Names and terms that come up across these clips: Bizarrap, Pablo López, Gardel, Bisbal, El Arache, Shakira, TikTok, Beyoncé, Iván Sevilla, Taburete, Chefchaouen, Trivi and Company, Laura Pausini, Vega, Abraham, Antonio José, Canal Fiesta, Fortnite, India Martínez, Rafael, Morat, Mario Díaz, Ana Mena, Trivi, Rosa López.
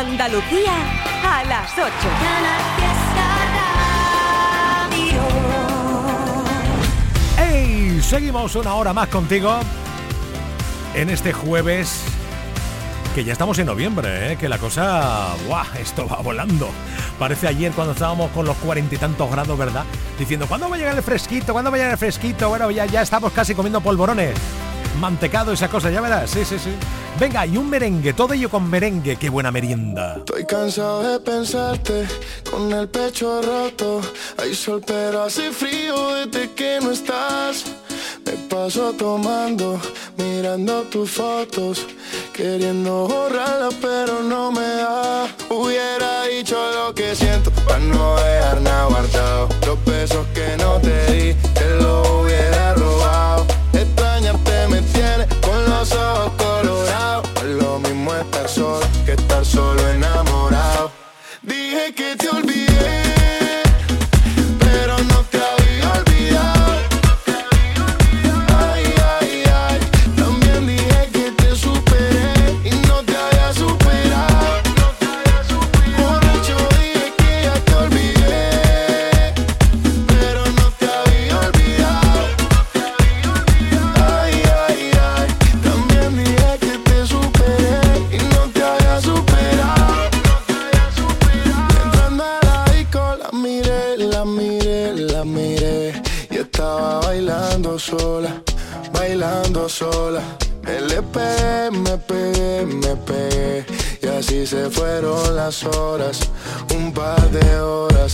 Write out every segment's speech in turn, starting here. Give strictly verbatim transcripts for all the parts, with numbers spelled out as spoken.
Andalucía a las ocho. ¡Hey! Seguimos una hora más contigo en este jueves, que ya estamos en noviembre, ¿eh? Que la cosa... ¡Buah! Esto va volando. Parece ayer cuando estábamos con los cuarenta y tantos grados, ¿verdad? Diciendo, ¿cuándo va a llegar el fresquito? ¿Cuándo va a llegar el fresquito? Bueno, ya, ya estamos casi comiendo polvorones, mantecado, esas cosas, ya verás. Sí, sí, sí. Venga, y un merengue, todo ello con merengue. ¡Qué buena merienda! Estoy cansado de pensarte con el pecho roto. Hay sol pero hace frío desde que no estás. Me paso tomando, mirando tus fotos, queriendo borrarlas pero no me da. Hubiera dicho lo que siento pa' no dejar nada guardado. Los besos que no te di, te los hubiera robado. Extrañarte me tiene con los ojos colorados. Lo mismo estar solo que estar solo enamorado. Dije que te olvidé. Sola, bailando sola, me le pegué, me pegué, me pegué, y así se fueron las horas, un par de horas.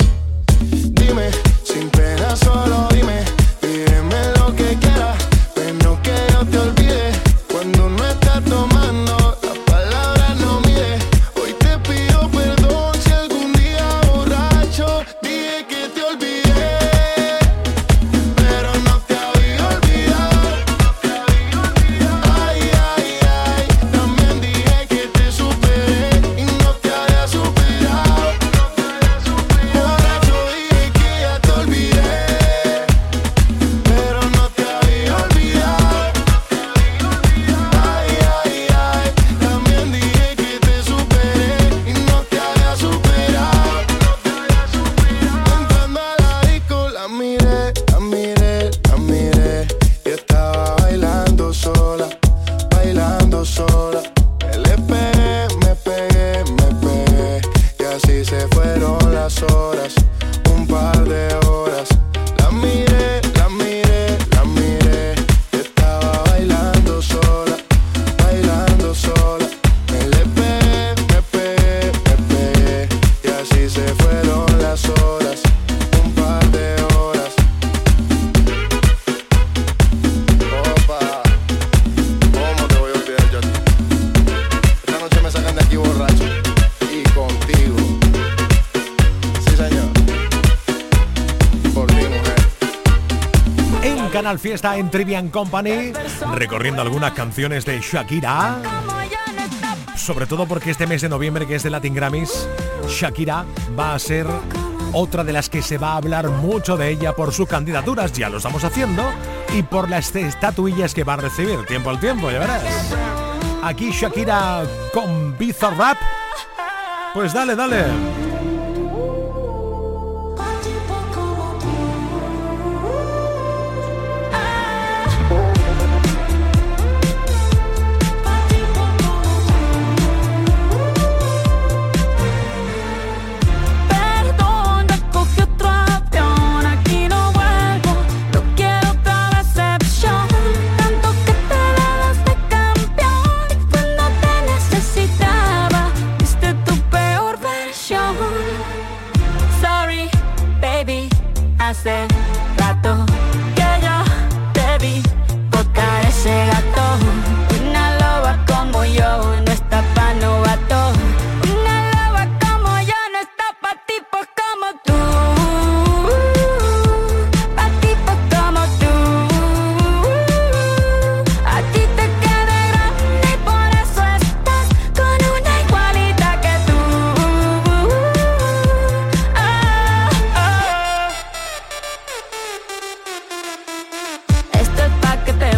Dime, sin pena solo dime, pídeme lo que quieras, pero que yo te olvide, cuando no estás tomando, las palabras no mide, hoy te pido perdón si algún día borracho dije que te olvidé. Canal Fiesta en Trivi and Company, recorriendo algunas canciones de Shakira, sobre todo porque este mes de noviembre, que es de Latin Grammys, Shakira va a ser otra de las que se va a hablar mucho de ella por sus candidaturas, ya lo estamos haciendo, y por las estatuillas que va a recibir, tiempo al tiempo, ya verás. Aquí Shakira con Bizarrap, pues dale, dale.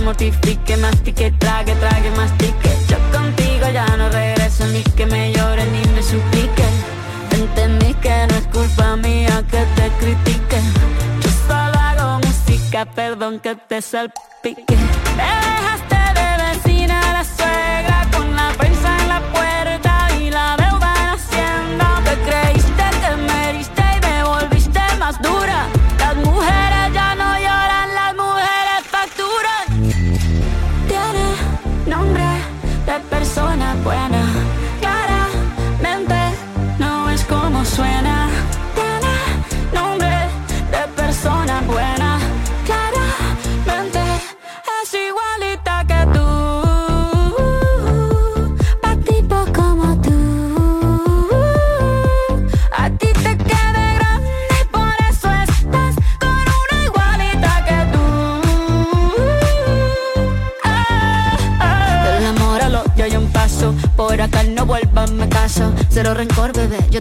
Mortifique, mastique, trague, trague, mastique. Yo contigo ya no regreso, ni que me llore, ni me supe. dejaron que te salpique. Dejaste de decir a la suegra con la prensa en la puerta y la deuda en Hacienda. Te creíste que me heriste y me volviste más dura. Las mujeres ya no lloran, las mujeres facturan. Tiene nombre de persona buena, claramente no es como suena. Tiene nombre de persona buena. Por acá no vuelvas, me caso. Cero rencor, bebé, yo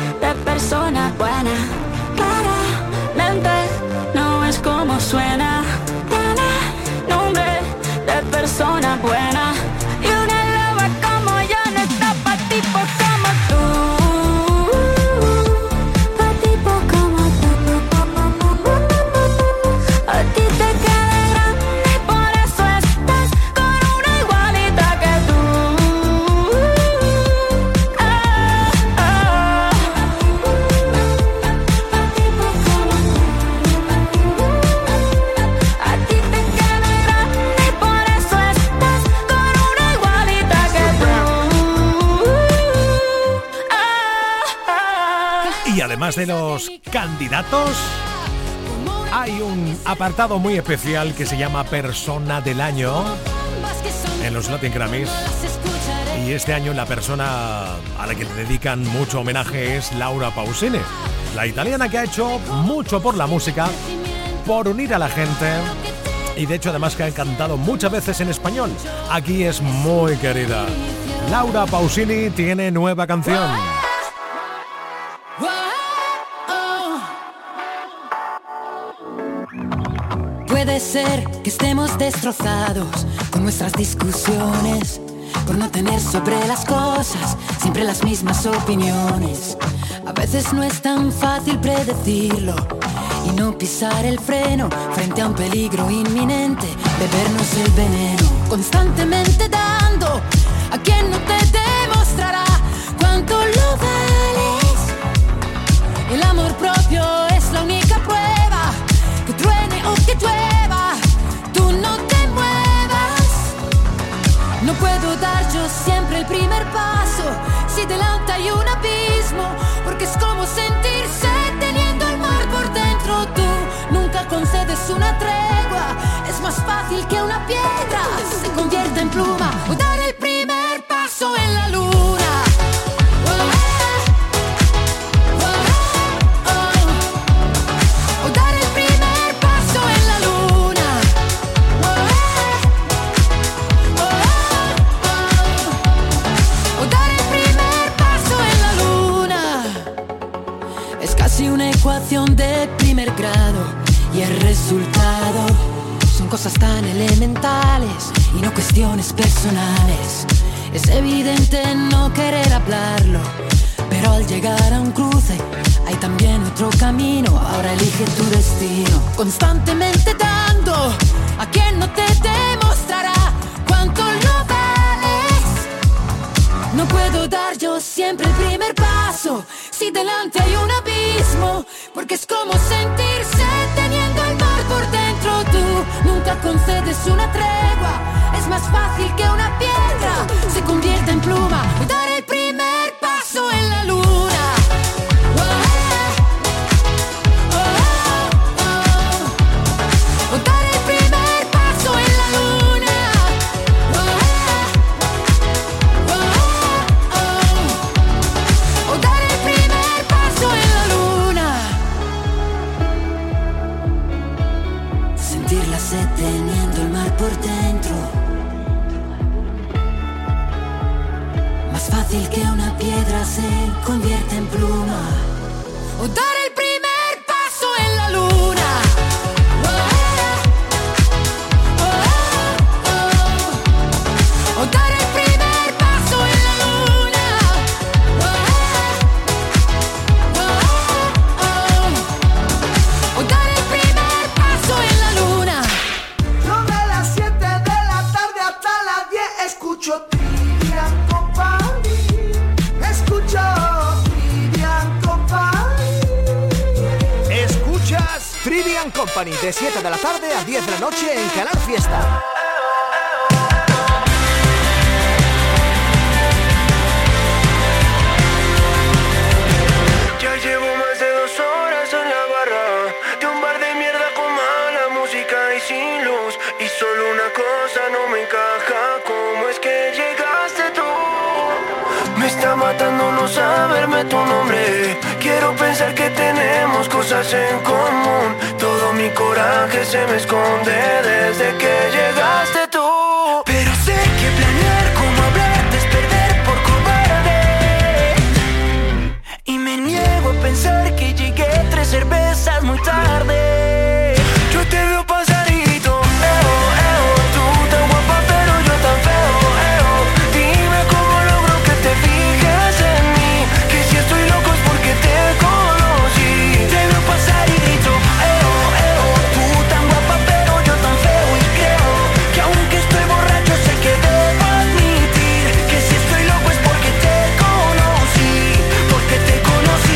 de persona buena, claramente no es como suena. Tiene nombre de persona buena. Además de los candidatos, hay un apartado muy especial que se llama Persona del Año en los Latin Grammys. Y este año la persona a la que le dedican mucho homenaje es Laura Pausini, la italiana que ha hecho mucho por la música, por unir a la gente, y de hecho además que ha cantado muchas veces en español. Aquí es muy querida. Laura Pausini tiene nueva canción. Puede ser que estemos destrozados con nuestras discusiones, por no tener sobre las cosas siempre las mismas opiniones. A veces no es tan fácil predecirlo y no pisar el freno frente a un peligro inminente, bebernos el veneno. Constantemente dando a quien no te demostrará cuánto lo vales. El amor propio es la única prueba que truene o que llueva. No puedo dar yo siempre el primer paso, si delante hay un abismo, porque es como sentirse teniendo el mar por dentro. Tú nunca concedes una tregua, es más fácil que una piedra se convierta en pluma, o dar el primer paso en la luna. De primer grado y el resultado son cosas tan elementales y no cuestiones personales. Es evidente no querer hablarlo, pero al llegar a un cruce hay también otro camino. Ahora elige tu destino. Constantemente dando a quien no te demostrará cuánto lo vales. No puedo dar yo siempre el primer paso, si delante hay un abismo, porque es como sentirse teniendo el mar por dentro. Tú nunca concedes una tregua, es más fácil que una piedra se convierta en pluma, o dar el primer paso en la luz. Teniendo el mar por dentro. Más fácil que una piedra se convierte en pluma. O dar el primer paso en la luna. Oh, oh, oh, oh. O dar el primer paso en la luna. Oh, oh, oh, oh. O dar el primer paso en la luna. Yo de las siete de la tarde hasta las diez escucho Trivia. Escuchas Trivi and Company de siete de la tarde a diez de la noche en Canal Fiesta. Ya llevo más de dos horas en la barra de un bar de mierda con mala música y sin luz. Y solo una cosa no me encaja, ¿cómo es que llegaste tú? Me está matando no saberme tu nombre. Quiero pensar que tenemos cosas en común. Todo mi coraje se me esconde desde que llegaste tú. Pero sé que planear como hablarte es perder por cobarde. Y me niego a pensar que llegué tres cervezas muy tarde. Yo te veo pasadito, eh oh, eh oh. Tú tan guapa pero yo tan feo, eh oh. Dime cómo logro que te fijes en mí, que si estoy loco es porque te conocí. Te veo pasar y grito, eh oh, eh oh. Tú tan guapa pero yo tan feo y creo que aunque estoy borracho sé que debo admitir que si estoy loco es porque te conocí, porque te conocí. Sé que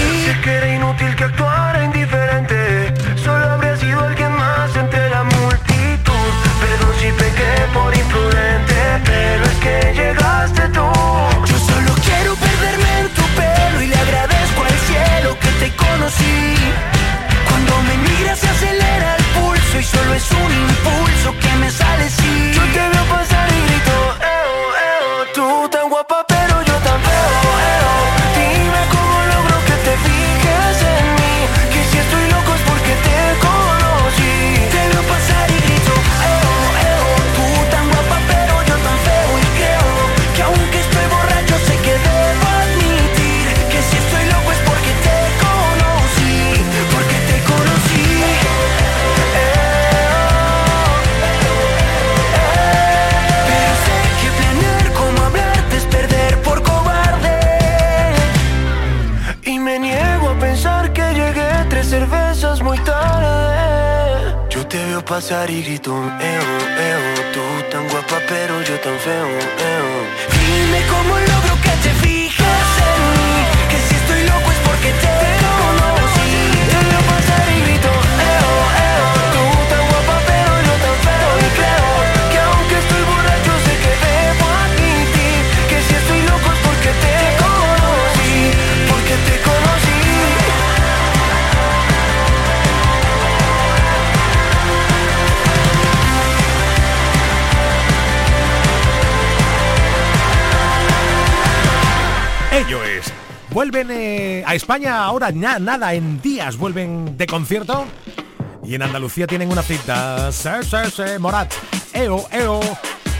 era inútil que actuara indiferente, solo habría sido alguien más entre la multitud. Perdón si pequé por imprudente, pero es que llegaste tú. Yo solo quiero perderme en tu pelo y le agradezco al cielo que te conocí. Cuando me miras se acelera el pulso y solo es un impulso que me sale si yo te veo pasar y grito, eh oh, eh oh. Tú tan guapa pero yo tan feo, eh oh. Dime cómo logro que te fijes en mí, que si estoy loco es porque te conocí. Te veo pasar y grito, eh oh, eh oh. Tú tan guapa pero yo tan feo y creo que aunque estoy borracho sé que debo admitir que si estoy loco es porque te conocí, porque te conocí. Eh, oh, eh. Pero sé que planear como hablarte es perder por cobarde. Y me niego a pensar que llegué tres cervezas muy tarde. Yo te veo pasar y grito, eh oh, eh oh. Tú tan guapa pero yo tan feo, eh oh. Dime cómo logro que te fijas en mí, que si estoy loco es porque te conocí. Te veo pasar y grito, eh oh, eh oh. Tú tan guapa pero yo tan feo y creo que aunque estoy borracho sé que debo admitir que si estoy loco es porque te conocí, porque te conocí. Ello es. Vuelven eh, a España ahora na- nada, en días vuelven de concierto. Y en Andalucía tienen una cita. S S Morat, Eo, Eo.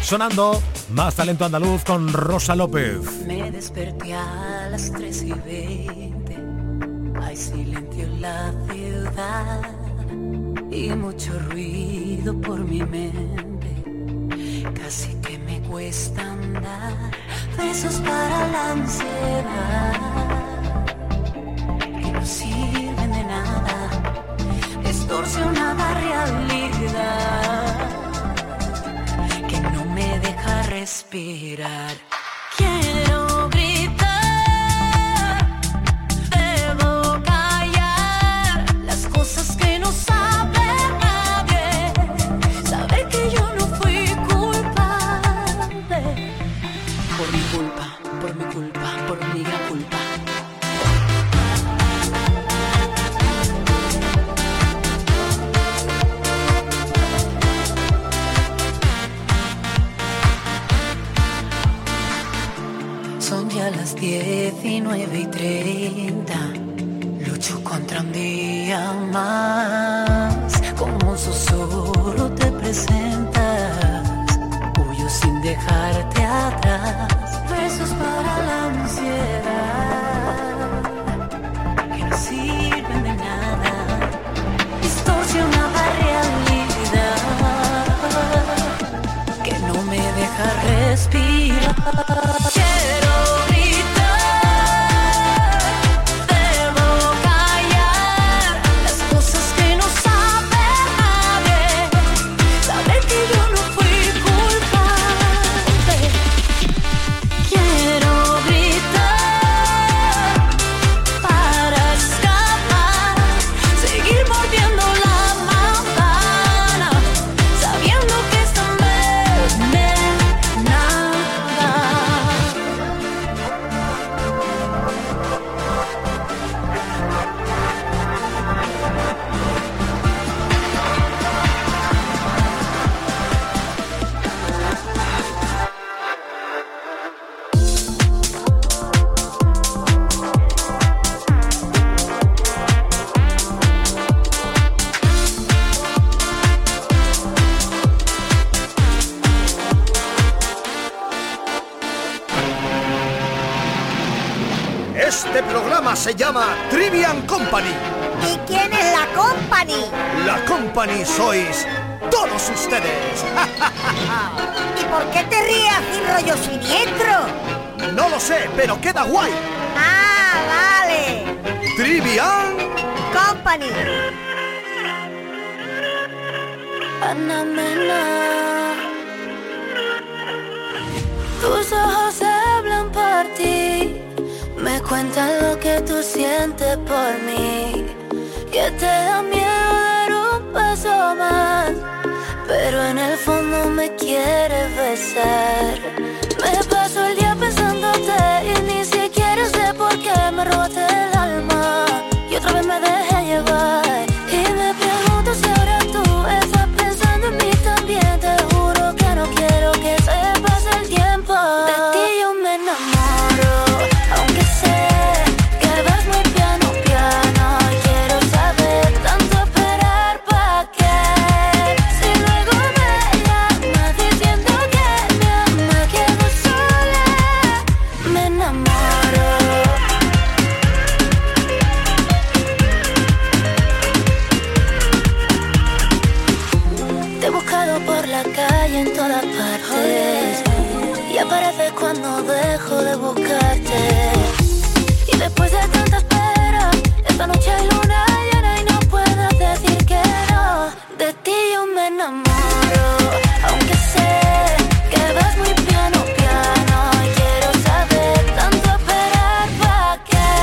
Sonando más talento andaluz con Rosa López. Me desperté a las tres y veinte. Hay silencio en la ciudad y mucho ruido por mi mente. Casi que me cuesta andar. Besos para la ansiedad que no sirven de nada, distorsionada realidad que no me deja respirar. Quiero gritar, debo callar las cosas que no sabe nadie, saber que yo no fui culpable. Por mi culpa, por mi culpa, por mi gran culpa. Son ya las diecinueve y treinta. Lucho contra un día más. Como un susurro te presentas. sin dejarte atrás. Besos para la ansiedad que no sirven de nada. Distorsionada realidad que no me deja respirar. Quiero se llama Trivian Company. ¿Y quién es la Company? La Company sois todos ustedes. ¿Y por qué te ríes así rollo siniestro? No lo sé, pero queda guay. Ah, vale. Trivian Company. Ana Mena, tus ojos hablan por ti. Me cuentan lo que tú sientes por mí, que te da miedo dar un paso más, pero en el fondo me quieres besar. Me paso el día pensándote y ni siquiera sé por qué me robaste el alma y otra vez me dejé llevar. Y me pregunto si ahora tú estás pensando en mí también. Te juro que no quiero que se pase el tiempo. De ti yo me enamoro. No dejo de buscarte. Y después de tanta espera, esta noche hay luna llena y no puedo decir que no. De ti yo me enamoro, aunque sé que vas muy piano, piano. Y quiero saber tanto esperar pa' qué.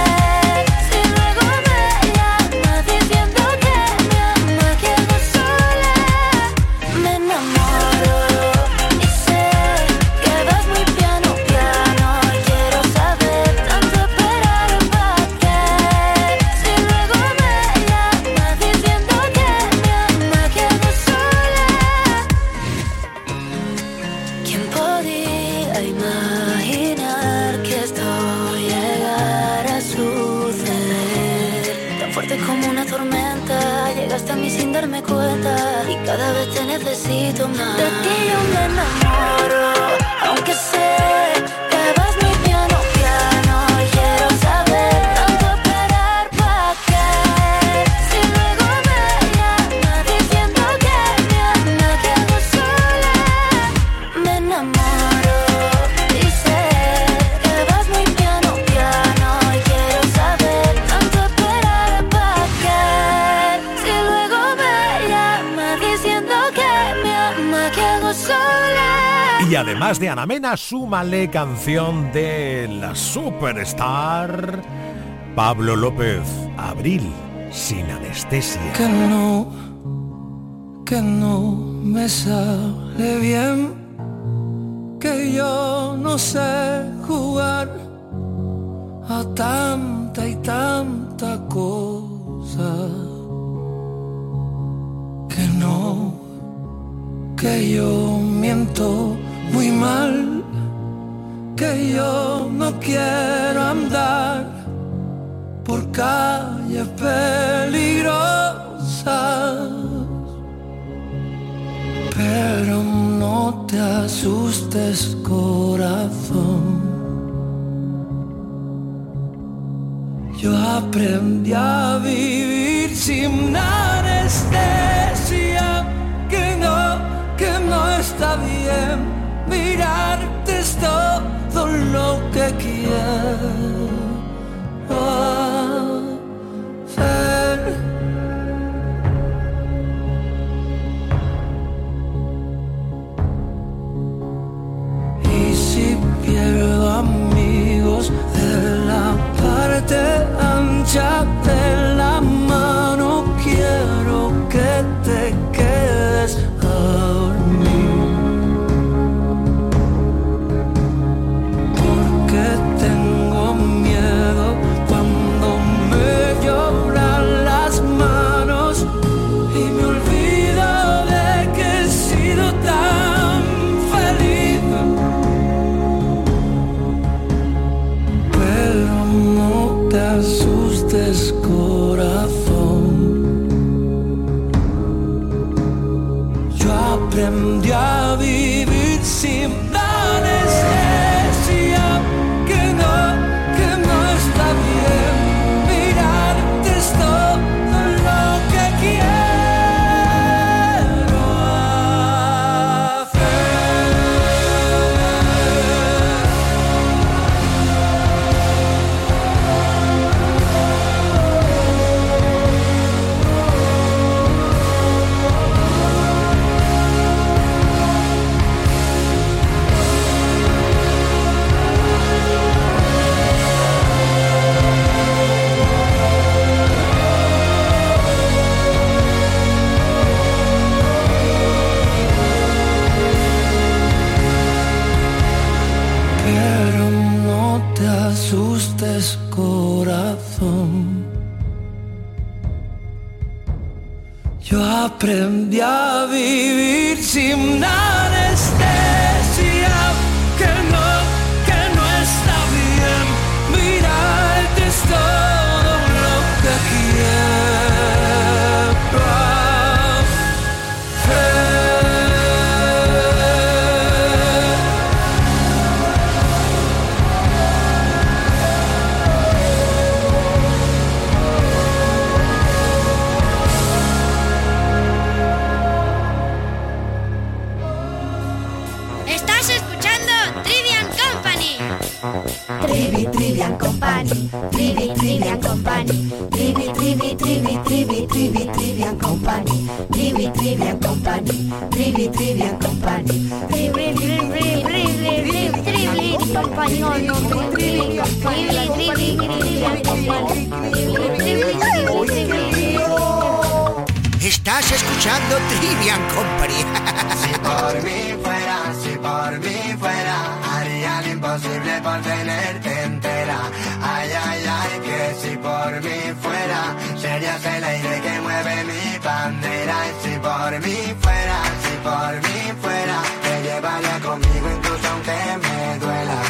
Si luego me llamas diciendo que me amas, quedo sola. Me enamoro. Cada vez te necesito más. De ti yo me enamoro, aunque sé que vas muy piano, piano. Quiero saber tanto esperar pa' qué. Si luego me llamas diciendo que me amas, quedo sola. Me enamoro y sé que vas muy piano, piano. Quiero saber tanto esperar pa' qué. Si luego me diciendo que me ama, quedo sola. Y además de Ana Mena, súmale canción de la superstar Pablo López, Abril sin anestesia. Que no, que no me sale bien, que yo no sé jugar a tanta y tanta cosa. Que no, que yo miento muy mal, que yo no quiero andar por calles peligrosas, pero no te asustes, corazón. Yo aprendí a vivir sin anestesia. Que no, que no está bien mirarte, es todo lo que quiero hacer. De la parte ancha de la mano quiero que te quedes a dormir, porque tengo miedo cuando me lloran las manos y me olvido de que he sido tan feliz. No te asustes, corazón. Yo aprendí a vivir sin anestesia. Que no, que no está bien mirarte, es todo lo que quiero hacer. Asustes, corazón. Yo aprendí a vivir sin anestesia. Que no, que no está bien mirarte, es todo lo que quiero hacer. Trivi, Trivi and Company, Trivi, Trivi and Company, Trivi, Trivi, Trivi, Trivi, Trivi, Trivi and Company, Trivi, Trivi and Company, Trivi, Trivi and Company, Trivi, Trivi, Trivi, Trivi, Trivi. Estás escuchando Trivi and Company. Si por mí fuera, si por mí fuera, haría lo imposible por tenerte entera. Ay, ay, ay, que si por mí fuera, serías el aire que mueve mi bandera. Y si por mí fuera, si por mí fuera, te llevaría conmigo incluso aunque me duela.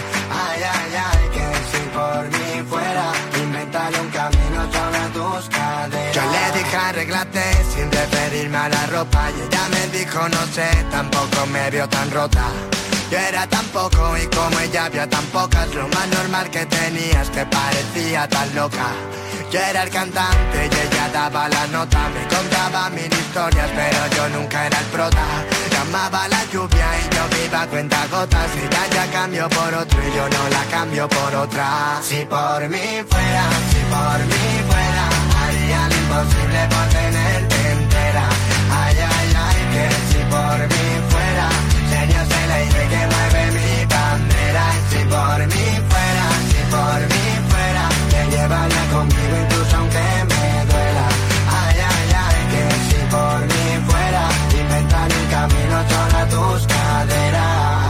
Ay, ay, ay, que si por mí fuera, inventaré un camino sobre tus caderas. Yo le dije arréglate sin referirme a la ropa, y ella me dijo no sé, tampoco me vio tan rota. Yo era tan poco y como ella había tan pocas, lo más normal que tenías que parecía tan loca. Yo era el cantante y ella daba la nota, me contaba mil historias pero yo nunca era el prota. Llamaba la lluvia y yo viva cuenta gotas, ella ya cambió por otro y yo no la cambio por otra. Si por mí fuera, si por mí fuera, haría lo imposible por tenerte entera. Ay, ay, ay, que si por mí fuera, serías el aire que mueve mi bandera. Y si por mí fuera, si por mí fuera, te llevaría conmigo incluso aunque me duela. Ay, ay, ay, que si por mí fuera, inventar un camino sobre tus caderas.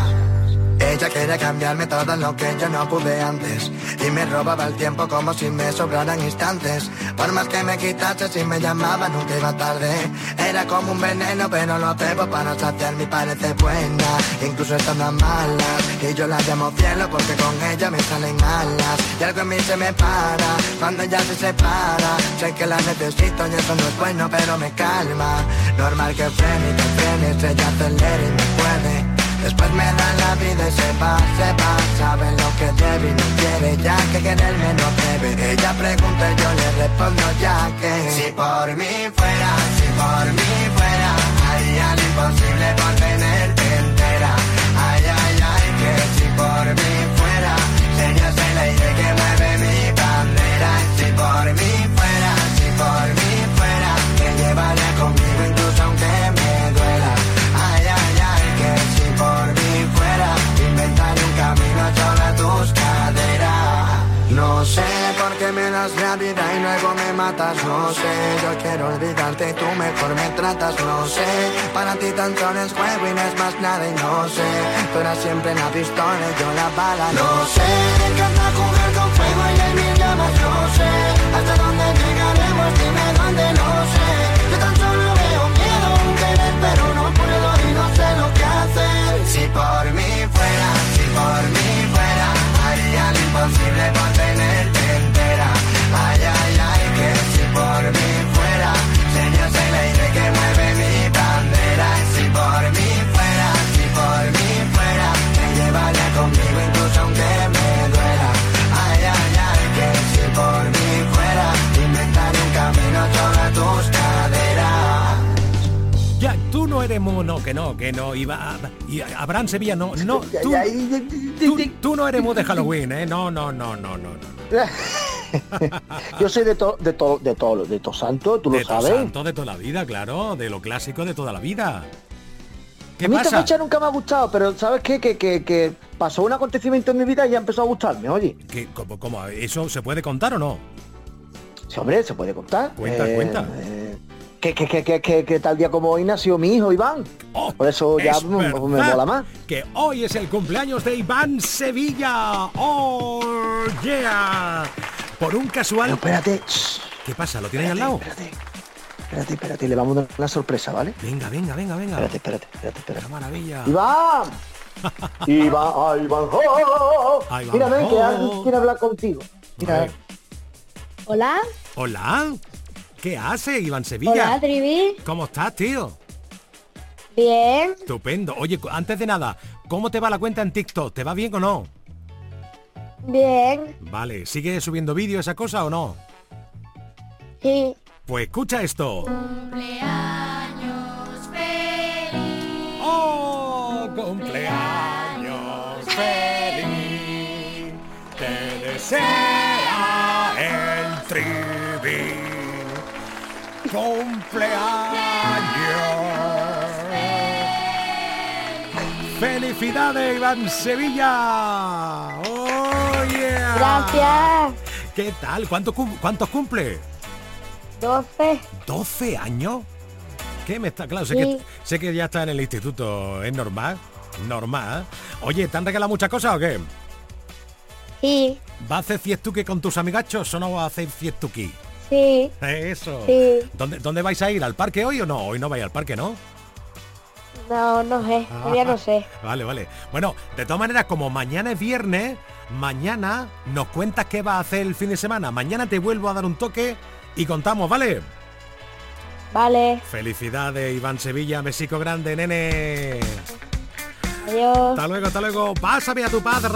Ella quería cambiar darme todo lo que yo no pude antes. Y me robaba el tiempo como si me sobraran instantes. Por más que me quitase, si me llamaba nunca iba tarde. Era como un veneno, pero lo bebo para saciar mi parecer buena. Incluso estando malas, y yo la llamo cielo porque con ella me salen alas. Y algo en mí se me para cuando ella se separa. Sé que la necesito y eso no es bueno, pero me calma. Normal que frene y que frene, se ya acelera y me puede. Después me da la vida y se va, se va. Sabe lo que debe y no quiere, ya que quererme no debe. Ella pregunta y yo le respondo ya que si por mí fuera, si por mí fuera, haría lo imposible por tenerte entera. Ay, ay, ay, que si por mí fuera, sería el aire que mueve mi bandera. Si por mí fuera, si por mí fuera, te llevaría conmigo incluso aunque me duela. Ay, ay, ay, que si por mí fuera, inventaré un camino sobre tus caderas. No sé por qué me das la vida y luego me matas. No sé, yo quiero olvidarte y tú mejor me tratas. No sé, para ti tan solo es juego y no es más nada. Y no sé, tú eras siempre la pistola y yo la bala. No sé, me encanta jugar con fuego y el mil llamas. No sé, hasta dónde llegaremos, dime dónde. No sé, yo tan solo veo miedo, un querer pero no puedo y no sé lo que hacer. Si por mí fuera, si por mí fuera, haría lo imposible por tenerte entera. Ay, ay, ay, que si por mí fuera, serías el aire que mueve mi bandera. Y si por mí fuera, si por mí fuera, te llevaría conmigo incluso aunque me duela. Ay, ay, ay, que si por mí fuera, inventaré un camino sobre tus caderas. Jack, tú no eres mono, que no, que no, iba y Abraham Sevilla, no, no, tú, tú, tú no eres muy de Halloween, ¿eh? No, no, no, no, no, no. Yo soy de todo, de todo, de todo, de todo santo, tú lo sabes. De todo santo, de toda la vida, claro, de lo clásico de toda la vida. ¿Qué pasa? A mí esta fecha nunca me ha gustado, pero ¿sabes qué? Que, que, que pasó un acontecimiento en mi vida y ya empezó a gustarme, oye. ¿Qué, cómo, cómo, ¿eso se puede contar o no? Sí, hombre, se puede contar. Cuenta, eh, cuenta. Eh, Que, que, que, que, que tal día como hoy nació mi hijo Iván. Oh, por eso ya es me, me mola más. Que hoy es el cumpleaños de Iván Sevilla. ¡Oh, yeah! Por un casual... Pero espérate. ¿Qué pasa? ¿Lo tienes espérate, al lado? Espérate, espérate, espérate. Le vamos a dar una sorpresa, ¿vale? Venga, venga, venga, venga. Espérate, espérate, espérate. espérate. ¡Qué maravilla! ¡Iván! ¡Iván, oh, Iván! Oh, oh. Mira, ven, oh, que alguien quiere hablar contigo. Mira. ¿Hola? ¿Hola? ¿Qué hace, Iván Sevilla? Hola, Trivi. ¿Cómo estás, tío? Bien. Estupendo. Oye, antes de nada, ¿cómo te va la cuenta en TikTok? ¿Te va bien o no? Bien. Vale. ¿Sigue subiendo vídeos esa cosa o no? Sí. Pues escucha esto. Cumpleaños feliz. ¡Oh, cumpleaños feliz! Te desea el Trivi. ¡Cumpleaños! ¡Felicidades, Iván Sevilla! ¡Oh, yeah! ¡Gracias! ¿Qué tal? ¿Cuántos cum- cuántos cumple? doce. ¿doce años? ¿Qué me está...? Claro, sé, sí. que, sé que ya está en el instituto. ¿Es normal? Normal. Oye, ¿te han regalado muchas cosas o qué? Sí. ¿Vas a hacer fiestuque con tus amigachos o no vas a hacer fiestuque? Sí. Eso. Sí. ¿Dónde, ¿Dónde vais a ir? ¿Al parque hoy o no? Hoy no vais al parque, ¿no? No, no sé. Ah, ya no sé. Vale, vale. Bueno, de todas maneras, como mañana es viernes, mañana nos cuentas qué vas a hacer el fin de semana. Mañana te vuelvo a dar un toque y contamos, ¿vale? Vale. Felicidades, Iván Sevilla. Besico grande, nene. Adiós. Hasta luego, hasta luego. Pásame a tu padre.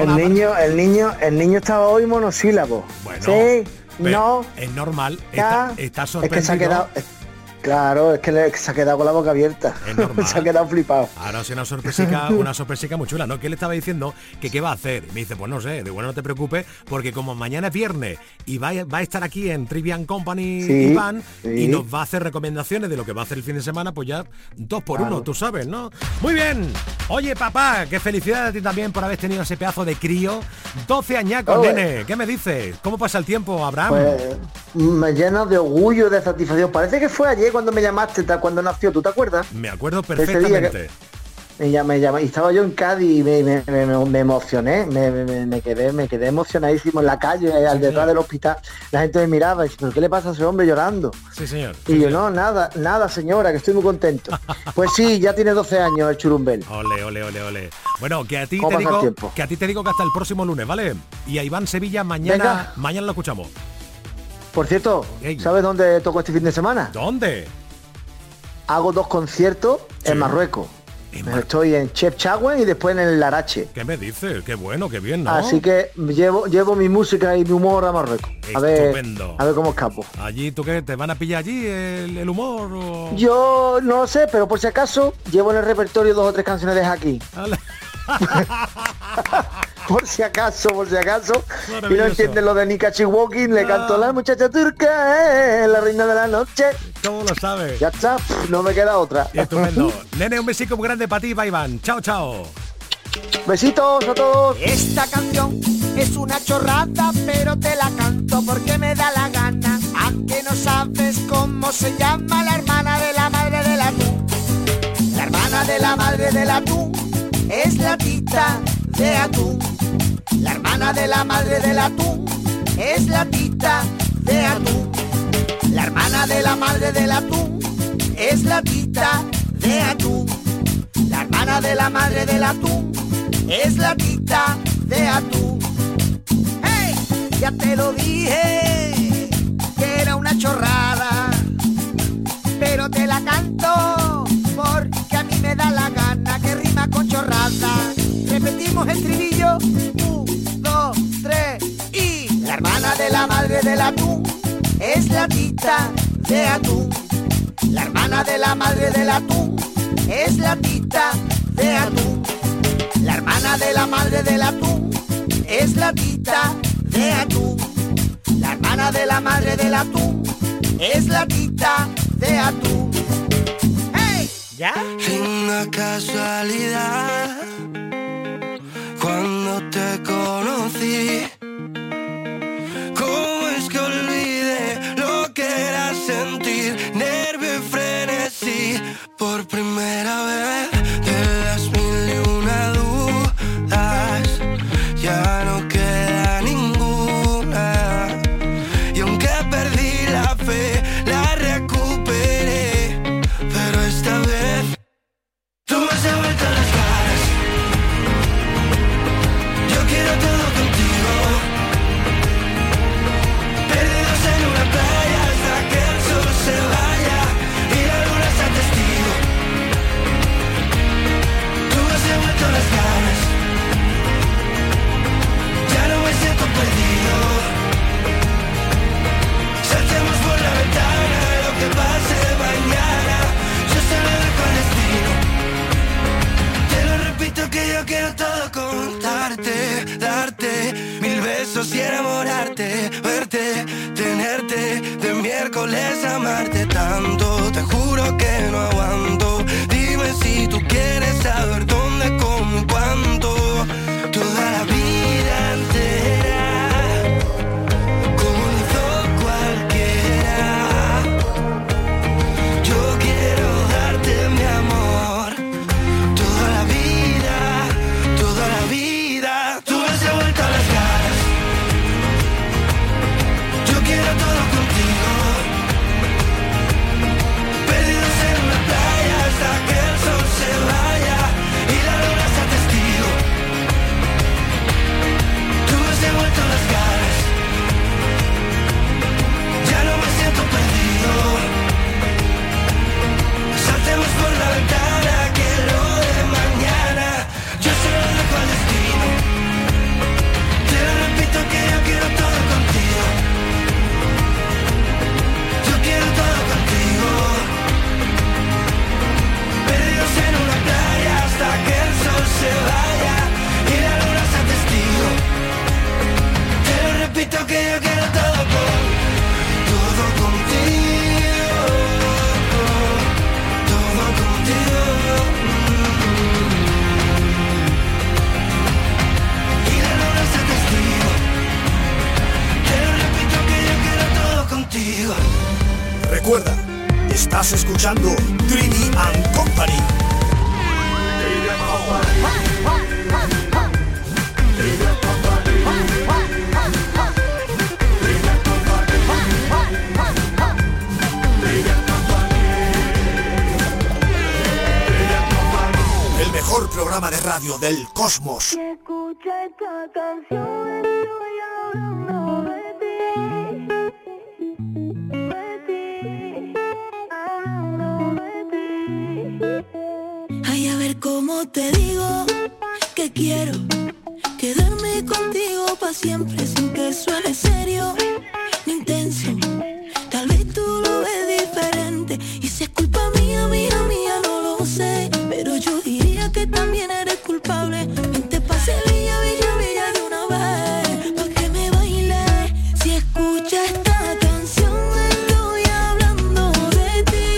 El niño, el niño, el niño estaba hoy monosílabo. Bueno. Sí. Pero no. Es normal, está, está sorprendido. Es que se ha quedado, es, claro, es que, le, es que se ha quedado con la boca abierta. Es normal. Se ha quedado flipado. Ahora es una sorpresica, una sorpresica muy chula, ¿no? Que le estaba diciendo que qué va a hacer. Y me dice, pues no sé, de bueno, no te preocupes, porque como mañana es viernes y va, va a estar aquí en Trivian Company, sí, Iván, sí, y nos va a hacer recomendaciones de lo que va a hacer el fin de semana, pues ya dos por claro. uno, tú sabes, ¿no? Muy bien. Oye, papá, qué felicidad a ti también por haber tenido ese pedazo de crío. doce añacos, oh, nene. ¿Qué me dices? ¿Cómo pasa el tiempo, Abraham? Pues, me llena de orgullo, de satisfacción. Parece que fue ayer cuando me llamaste, cuando nació. ¿Tú te acuerdas? Me acuerdo perfectamente. Ella me llamó, y estaba yo en Cádiz y me, me, me, me emocioné, me, me, me quedé me quedé emocionadísimo en la calle, sí, al detrás del hospital. La gente me miraba y decía, ¿pero qué le pasa a ese hombre llorando? Sí, señor. Sí, y yo, señor. no, nada, nada, señora, que estoy muy contento. Pues sí, ya tiene doce años el churumbel. Ole, ole, ole, ole. Bueno, que a ti te digo que a ti te digo que hasta el próximo lunes, ¿vale? Y a Iván Sevilla mañana, Venga. mañana lo escuchamos. Por cierto, hey. ¿sabes dónde toco este fin de semana? ¿Dónde? Hago dos conciertos sí. en Marruecos. En Mar... Estoy en Chefchaouen y después en El Arache. ¿Qué me dices? Qué bueno, qué bien, ¿no? Así que llevo, llevo mi música y mi humor a Marruecos. A ver, a ver cómo escapo. ¿Allí tú qué? ¿Te van a pillar allí el, el humor? O... Yo no lo sé, pero por si acaso llevo en el repertorio dos o tres canciones de Shakira. Por si acaso, por si acaso. Y no entienden lo de Nika Chiwokin, le canto la muchacha turca, eh, la reina de la noche. ¿Cómo lo sabes? Ya está, pff, no me queda otra. Estupendo. Nene, un besito muy grande para ti, Iván. Chao, chao. Besitos a todos. Esta canción es una chorrada, pero te la canto porque me da la gana. ¿A que no sabes cómo se llama la hermana de la madre de la tú? La hermana de la madre de la tú es la tita de atún. La hermana de la madre del atún es la tita de atún. La hermana de la madre del atún es la tita de atún. La hermana de la madre del atún es la tita de atún. ¡Hey! Ya te lo dije que era una chorrada, pero te la canto porque a mí me da la gana, que rima con chorrada. Repetimos el estribillo, un, dos, tres y... La hermana de la madre del atún es la tita de atún. La hermana de la madre del atún es la tita de atún. La hermana de la madre del atún es la tita de atún. La hermana de la madre del atún es la tita de atún. ¡Hey! ¿Ya? Una casualidad. Cuando te conocí, ¿cómo es que olvidé lo que era sentir nervio y frenesí? Por primera vez de las mil y una dudas, ya no queda ninguna. Y aunque perdí la fe, la recuperé, pero esta vez tú me has devuelto las caras. Quiero todo contigo, perdidos en una playa hasta que el sol se vaya y la luna sea testigo. Tú me has devuelto las ganas, ya no me siento perdido. Saltemos por la ventana, lo que pase mañana, yo se lo doy con destino. Te lo repito que yo quiero todo contarte. Si enamorarte, verte, tenerte, de miércoles amarte tanto, te juro que no aguanto. Dime si tú quieres saber dónde, cómo y cuánto. Toda la vida entera, como lo hizo cualquiera. Yo quiero darte mi amor, toda la vida, toda la vida. Tú me has devuelto las ganas. Quiero todo contigo, perdidos en una playa hasta que el sol se vaya y la luna sea testigo. Tú me has devuelto las ganas, ya no me siento perdido. Saltemos por la ventana que lo de mañana yo se lo dejo al destino. Te lo repito que yo quiero todo contigo. Quiero todo contigo, perdidos en una playa hasta que el sol se vaya y la luna sea testigo. Te lo repito que yo quiero todo con, todo contigo, todo contigo. Y la luna sea testigo. Te lo repito que yo quiero todo contigo. Recuerda, estás escuchando Trivi and Company. El mejor programa de radio del cosmos. Escucha esta canción, estoy hablando de ti, de ti, hablando de ti. Ay, a ver cómo te digo que quiero quedarme contigo pa' siempre sin que suene serio ni intenso. Tal vez tú lo ves diferente y si es culpa mía, mía, mía, no lo sé, pero yo diría que también eres culpable. Vente pa' Sevilla, Villa, Villa de una vez, pa' que me baile. Si escuchas esta canción estoy hablando de ti.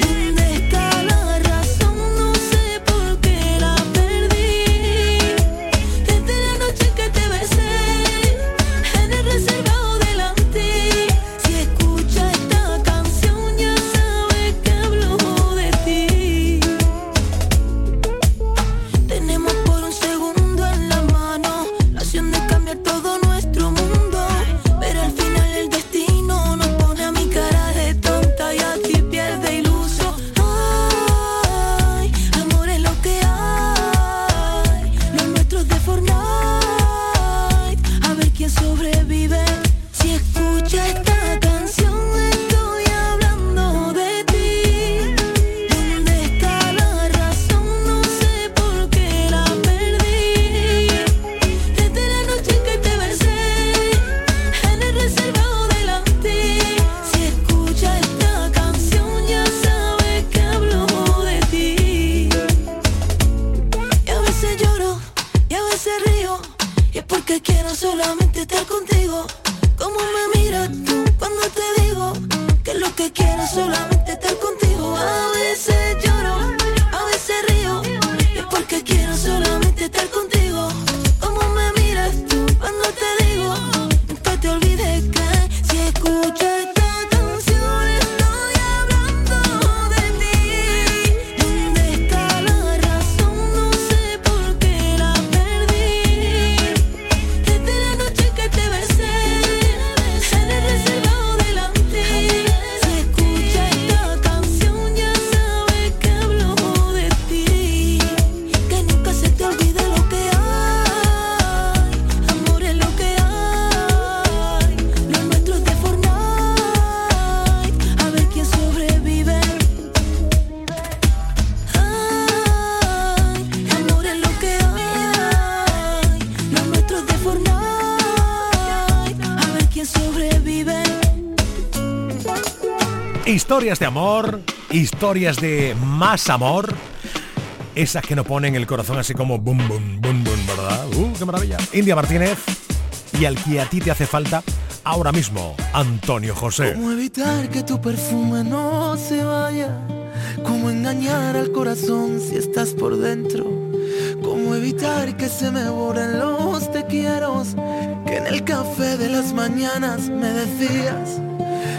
¿Dónde está la razón? No sé por qué la perdí. Desde la noche que te besé en el reservado delante. Si escuchas esta canción ya sabes que hablo de ti. Tenemos por un segundo en la mano la acción de cambiar todo nuestro mundo, pero al final el destino nos pone a mi cara de tonta y a ti pierde iluso. Ay, amor es lo que hay, los nuestros de Fortnite, a ver quién sobrevive. Si escuchas esta canción estoy hablando de ti. ¿Dónde está la razón? No sé por qué la perdí. Desde la noche que te besé en el reservado delante. Si escuchas esta canción ya sabes que hablo de ti. Y a veces lloro y a veces río, y es porque quiero solamente estar contigo. ¿Cómo me miras tú cuando te digo que lo que quiero es solamente estar contigo? A veces lloro, a veces río, y es porque quiero solamente estar contigo. ¿Cómo me miras tú cuando te digo? Nunca te olvides que si escuchas esta canción estoy hablando de ti. ¿Dónde está la razón? No sé por qué la perdí. Desde la noche que te besé en el reservado delante. Si escuchas esta canción ya sabes que hablo de ti. Que nunca se te olvide lo que hay, amor es lo que hay, los nuestros de Fortnite, a ver quién sobrevive. Ay, amor es lo que hay, los nuestros de Fortnite, a ver quién sobrevive. Historias de amor, historias de más amor, esas que nos ponen el corazón así como bum, bum, bum, bum, ¿verdad? ¡Uh, qué maravilla! India Martínez y al que a ti te hace falta ahora mismo, Antonio José. ¿Cómo evitar que tu perfume no se vaya? ¿Cómo engañar al corazón si estás por dentro? ¿Cómo evitar que se me borren los te quieros que en el café de las mañanas me decías?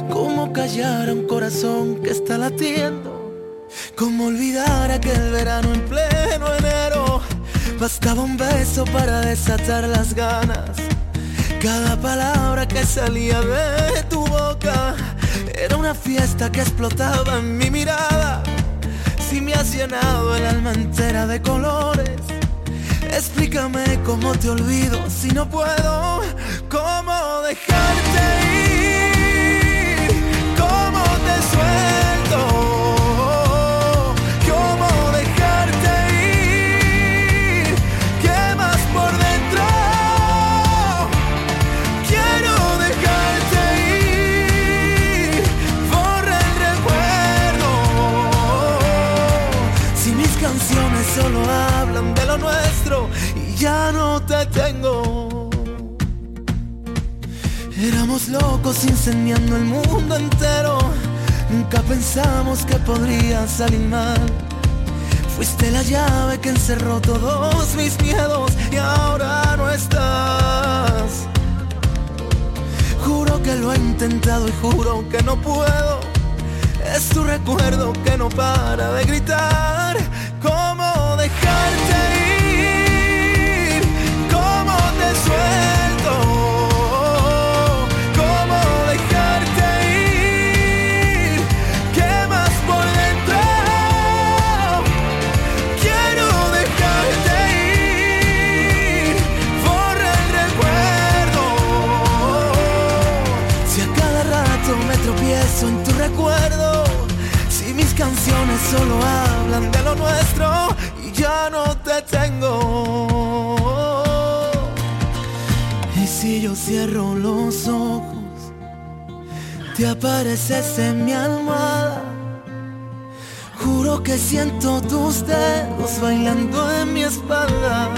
¿Cómo callar a un corazón que está latiendo? ¿Cómo olvidar aquel verano en pleno enero? Bastaba un beso para desatar las ganas. Cada palabra que salía de tu boca era una fiesta que explotaba en mi mirada. Si me has llenado el alma entera de colores, explícame cómo te olvido si no puedo. Cómo dejarte ir, cómo te suelto. Cómo dejarte ir, qué más por dentro. Quiero dejarte ir, borra el recuerdo. Si mis canciones solo hablan de lo nuestro y ya no te tengo. Éramos locos incendiando el mundo entero. Nunca pensamos que podría salir mal. Fuiste la llave que encerró todos mis miedos y ahora no estás. Juro que lo he intentado y juro que no puedo. Es tu recuerdo que no para de gritar. ¿Cómo dejar? Solo hablan de lo nuestro y ya no te tengo. Y si yo cierro los ojos, te apareces en mi almohada. Juro que siento tus dedos bailando en mi espalda.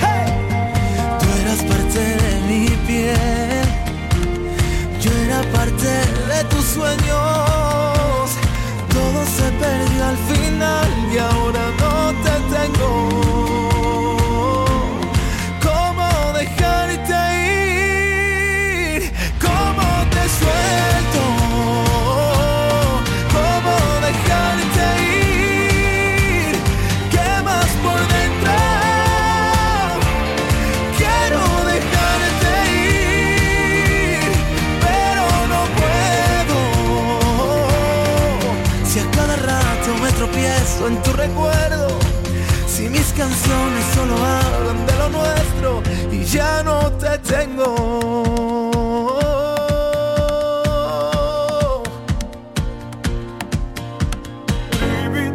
¡Hey! Tú eras parte de mi piel, yo era parte de tus sueños. Todo se perdió al final y ahora no te tengo. En tu recuerdo, si mis canciones solo hablan de lo nuestro y ya no te tengo.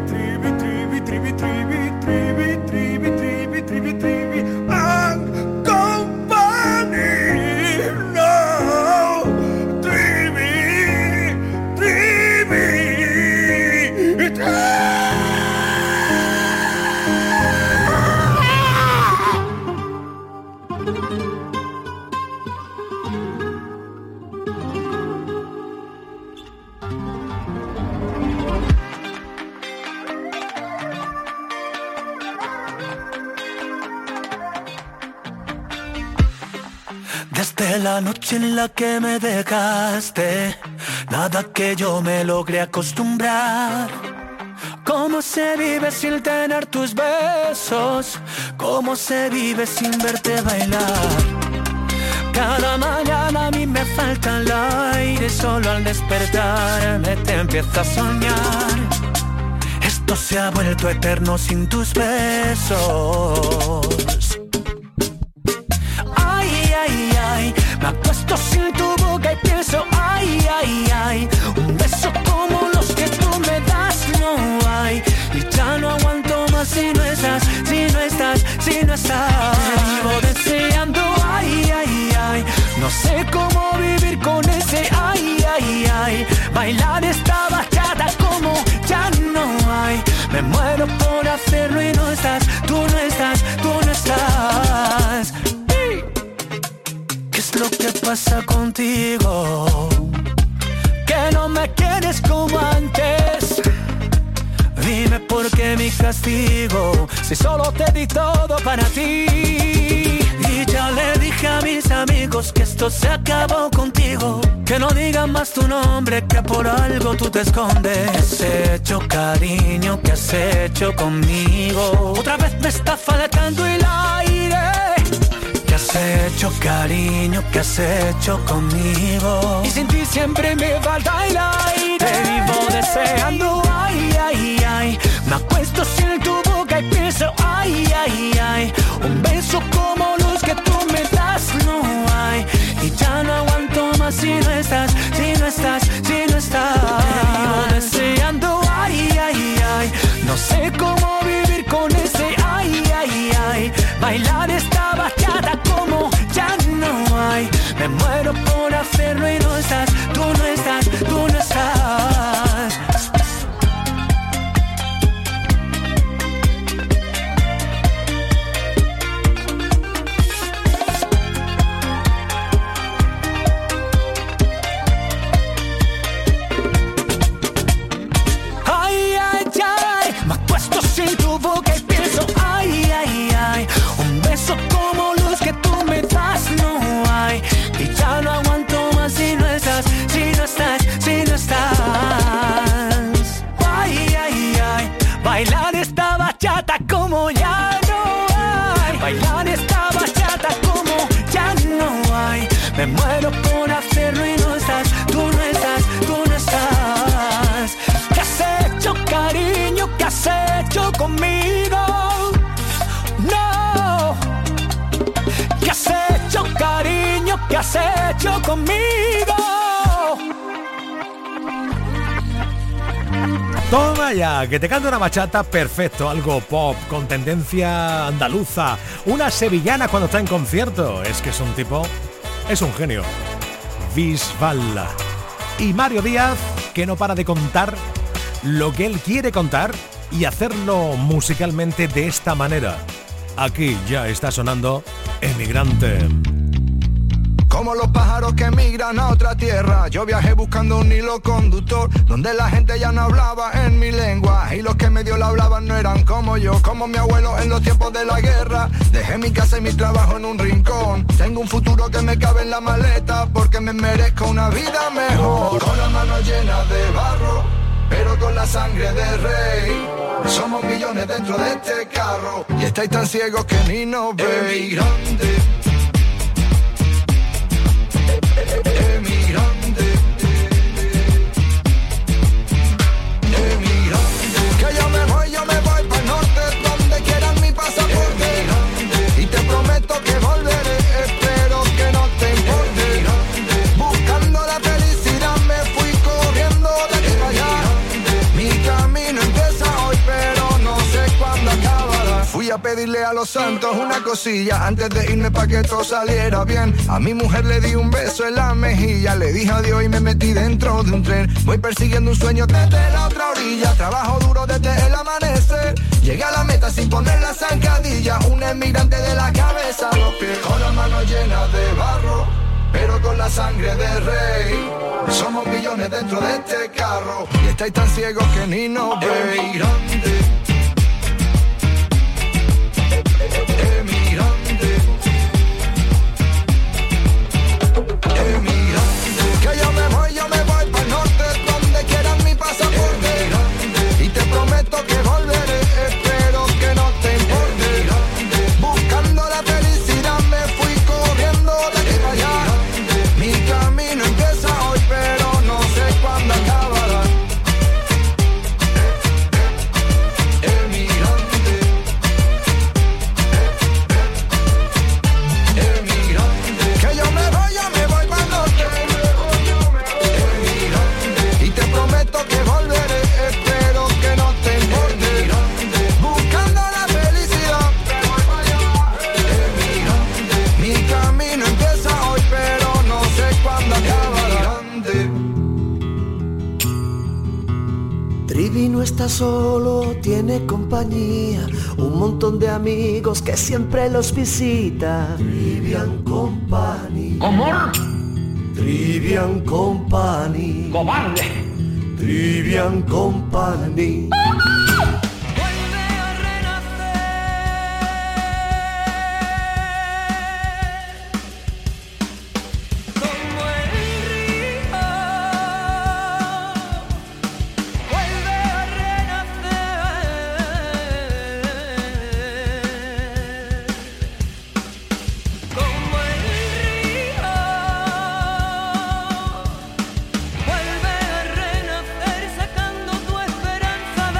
Trivi, trivi, trivi, trivi, trivi, trivi, trivi, trivi, trivi, trivi, and company. No, trivi, trivi, trivi. La noche en la que me dejaste, nada que yo me logré acostumbrar. ¿Cómo se vive sin tener tus besos? ¿Cómo se vive sin verte bailar? Cada mañana a mí me falta el aire, solo al despertarme te empiezo a soñar. Esto se ha vuelto eterno sin tus besos. Me acuesto sin tu boca y pienso, ay, ay, ay, un beso como los que tú me das no hay. Y ya no aguanto más si no estás, si no estás, si no estás. Vivo deseando, ay, ay, ay, no sé cómo vivir con ese, ay, ay, ay. Bailar esta bachata como ya no hay. Me muero por hacerlo y no estás, tú no estás, tú no estás. Lo que pasa contigo, que no me quieres como antes. Dime por qué mi castigo, si solo te di todo para ti. Y ya le dije a mis amigos que esto se acabó contigo, que no digan más tu nombre, que por algo tú te escondes. ¿Qué has hecho, cariño? ¿Qué has hecho conmigo? Otra vez me está faltando el aire. ¿Qué has hecho, cariño? ¿Qué has hecho conmigo? Y sin ti siempre me falta el aire. Te vivo deseando, ay, ay, ay. Me acuesto sin tu boca y pienso, ay, ay, ay. Un beso como los que tú me das no hay. Y ya no aguanto más si no estás, si no estás, si no estás. Te vivo deseando, ay, ay, ay. No sé cómo vivir con ese, ay, ay, ay. Bailar esta bachata como ya no hay. Me muero por hacerlo y no estás, tú no estás, tú no estás. Ay, ay, ay, me acuesto sin tu boca y pienso, ay, ay, ay. Beso como los que tú me das no hay. Y ya no aguanto más si no estás, si no estás. Me muero por hacerlo y no estás, tú no estás, tú no estás. ¿Qué has hecho, cariño? ¿Qué has hecho conmigo? No. ¿Qué has hecho, cariño? ¿Qué has hecho conmigo? Toma ya, que te canta una bachata, perfecto, algo pop, con tendencia andaluza, una sevillana cuando está en concierto. Es que es un tipo, es un genio. Bisbal. Y Mario Díaz, que no para de contar lo que él quiere contar y hacerlo musicalmente de esta manera. Aquí ya está sonando Emigrante. Como los pájaros que emigran a otra tierra, yo viajé buscando un hilo conductor, donde la gente ya no hablaba en mi lengua, y los que medio la hablaban no eran como yo, como mi abuelo en los tiempos de la guerra. Dejé mi casa y mi trabajo en un rincón, tengo un futuro que me cabe en la maleta, porque me merezco una vida mejor. Con las manos llenas de barro, pero con la sangre de rey, somos millones dentro de este carro, y estáis tan ciegos que ni nos veis. Emigrante. Emigrante, emigrante, que yo me voy, yo me voy para el norte, donde quieran mi pasaporte. Emigrante, y te prometo que volveré, espero que no te importe. Emigrante, buscando la felicidad me fui corriendo de aquí para allá. Mi camino empieza hoy, pero no sé cuándo acabará. Fui a pedirle a los santos una cosilla antes de irme pa' que todo saliera bien. A mi mujer le di un beso en la mejilla, le dije adiós y me metí dentro de un tren. Voy persiguiendo un sueño desde la otra orilla, trabajo duro desde el amanecer. Llegué a la meta sin poner la zancadilla, un emigrante de la cabeza a los pies. Con las manos llenas de barro, pero con la sangre de rey, somos millones dentro de este carro, y estáis tan ciegos que ni nos veis. Emigrante. Solo tiene compañía, un montón de amigos que siempre los visita. Trivian Company. ¿Cómo? Trivian Company. ¡Cobarde! Trivian Company. Vuelve a renacer como el río. Vuelve a renacer sacando tu esperanza de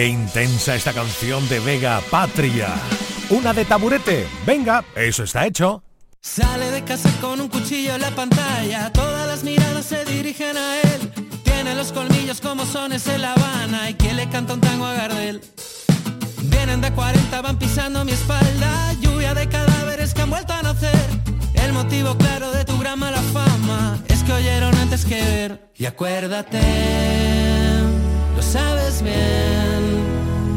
Qué intensa esta canción de Vega, Patria. Una de Taburete. Venga, eso está hecho. Sale de casa con un cuchillo en la pantalla. Todas las miradas se dirigen a él. Tiene los colmillos como sones en La Habana. Y quien le canta un tango a Gardel. Vienen de cuarenta, van pisando mi espalda. Lluvia de cadáveres que han vuelto a nacer. El motivo claro de tu gran mala fama es que oyeron antes que ver. Y acuérdate, lo sabes bien,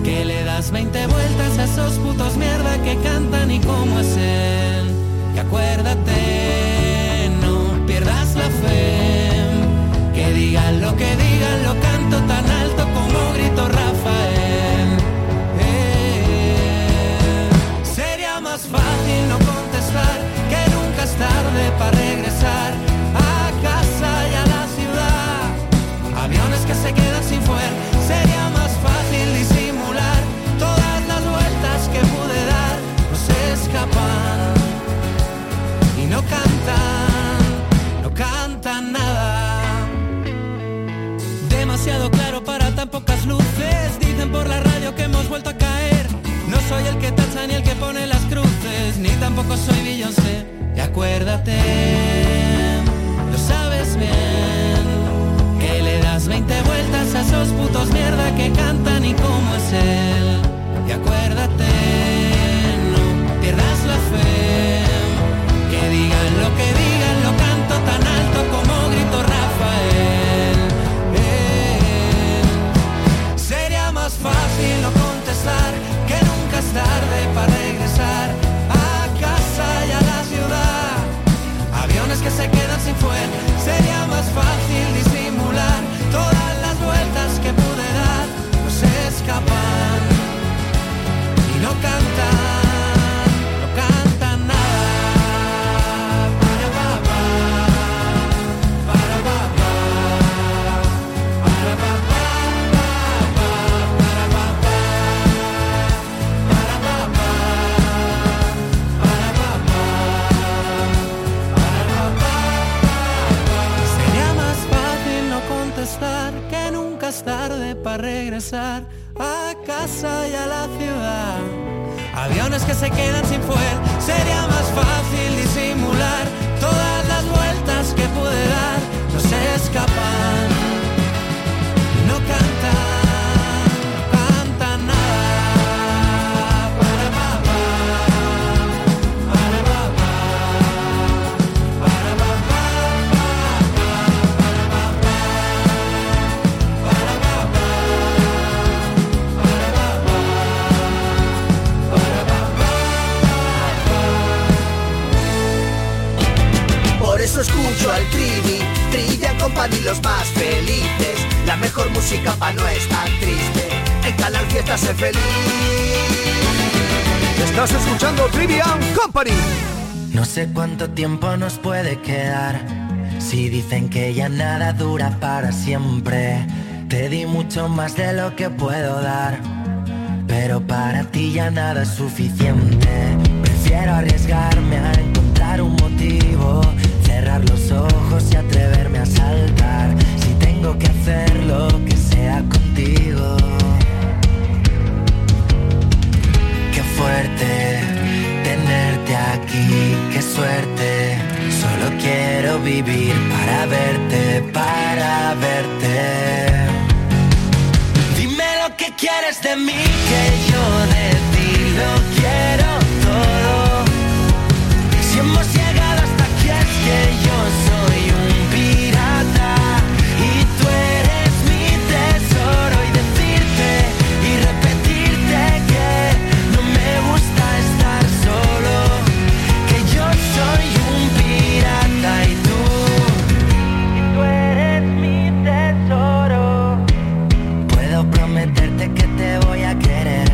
que le das veinte vueltas a esos putos mierda que cantan y cómo es él. Y acuérdate, no pierdas la fe, que digan lo que digan, lo canto tan alto como grito Rafael. Eh, sería más fácil no contestar, que nunca es tarde para regresar a casa y a la ciudad. Aviones que se quedan sin fuel, sería más fácil disimular todas las vueltas que pude dar, no se escapan. No cantan, no cantan nada. Demasiado claro para tan pocas luces. Dicen por la radio que hemos vuelto a caer. No soy el que tacha ni el que pone las cruces, ni tampoco soy Beyoncé. Y acuérdate, lo sabes bien, que le das veinte vueltas a esos putos mierda que cantan y cómo es él. Y acuérdate, no pierdas la fe, que digan lo que digan, lo canto tan alto como grito Rafael. Eh, sería más fácil no contestar, que nunca es tarde para regresar a casa y a la ciudad. Aviones que se quedan sin fuel, sería más fácil disimular todas las vueltas que pude dar, no se escapan y no cantar. Que nunca es tarde para regresar a casa y a la ciudad. Aviones que se quedan sin fuel, sería más fácil disimular todas las vueltas que pude dar, no se escapan, no cantan. Escucho al Trivi, Trivi and Company los más felices. La mejor música pa' no estar triste. En Canal Fiesta sé feliz. Estás escuchando Trivi and Company. No sé cuánto tiempo nos puede quedar. Si dicen que ya nada dura para siempre. Te di mucho más de lo que puedo dar, pero para ti ya nada es suficiente. Prefiero arriesgarme a encontrar un motivo, cerrar los ojos y atreverme a saltar. Si tengo que hacerlo, que sea contigo. Qué fuerte tenerte aquí, qué suerte. Solo quiero vivir para verte, para verte. Dime lo que quieres de mí, que yo de ti lo quiero todo. Si hemos llegado hasta que yo soy un pirata y tú eres mi tesoro, y decirte y repetirte que no me gusta estar solo, que yo soy un pirata y tú, y tú eres mi tesoro. Puedo prometerte que te voy a querer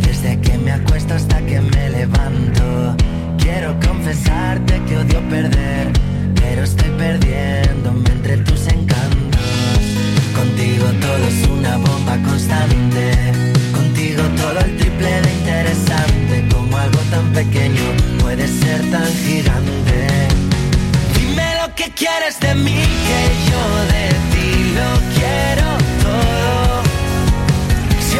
desde que me acuesto hasta que me levanto. Quiero confesarte que odio perder, pero estoy perdiéndome entre tus encantos. Contigo todo es una bomba constante, contigo todo el triple de interesante. Como algo tan pequeño puede ser tan gigante. Dime lo que quieres de mí, que yo de ti lo quiero todo. Si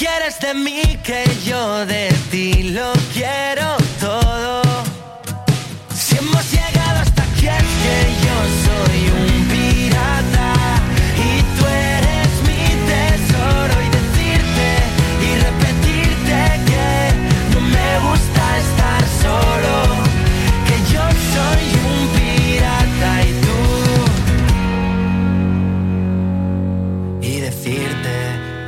quieres de mí, que yo de ti lo quiero todo. Si hemos llegado hasta aquí es que yo soy un pirata y tú eres mi tesoro, y decirte y repetirte que no me gusta estar solo, que yo soy un pirata y tú, y decirte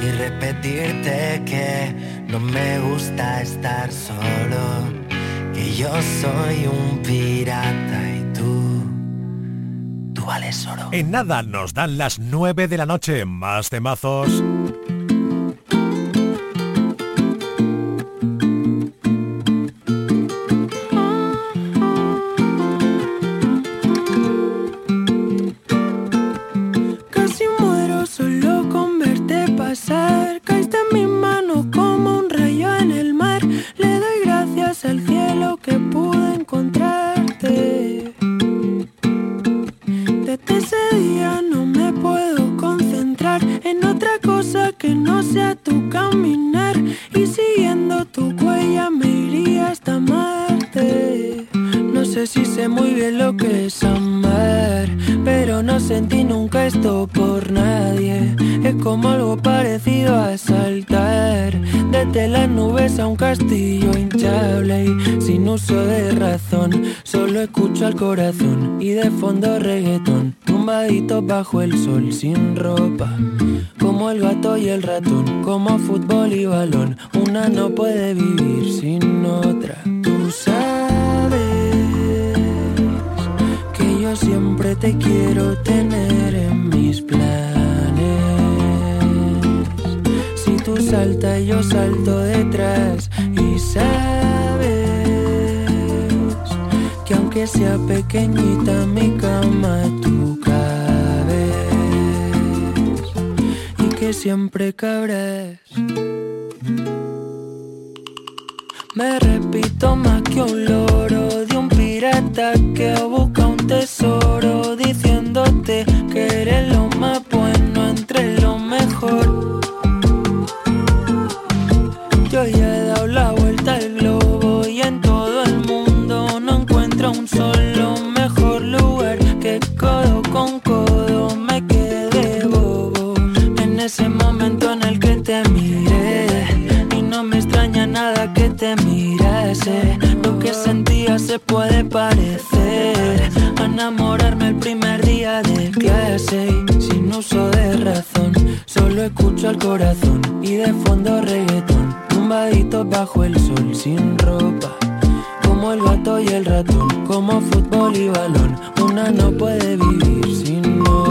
y repetirte que no me gusta estar solo, que yo soy un pirata y tú, tú vales oro. En nada nos dan las nueve de la noche, más temazos. Corazón y de fondo reggaetón, tumbaditos bajo el sol sin ropa, como el gato y el ratón, como fútbol y balón, una no puede vivir sin otra. Tú sabes que yo siempre te quiero tener en mis planes, si tú saltas yo salto detrás y sabes que aunque sea pequeñita mi cama tú cabes y que siempre cabrás. Me repito más que un loro de un pirata que busca un tesoro, diciéndote que eres lo más bueno entre lo mejor. Yo ya he dado la vuelta al globo y en todo el mundo un solo mejor lugar, que codo con codo me quedé bobo en ese momento en el que te miré, y no me extraña nada que te mirase, lo que sentía se puede parecer a enamorarme el primer día de clase, y sin uso de razón solo escucho al corazón y de fondo reggaetón, tumbaditos bajo el sol sin ropa, como el gato y el ratón, como fútbol y balón, una no puede vivir sin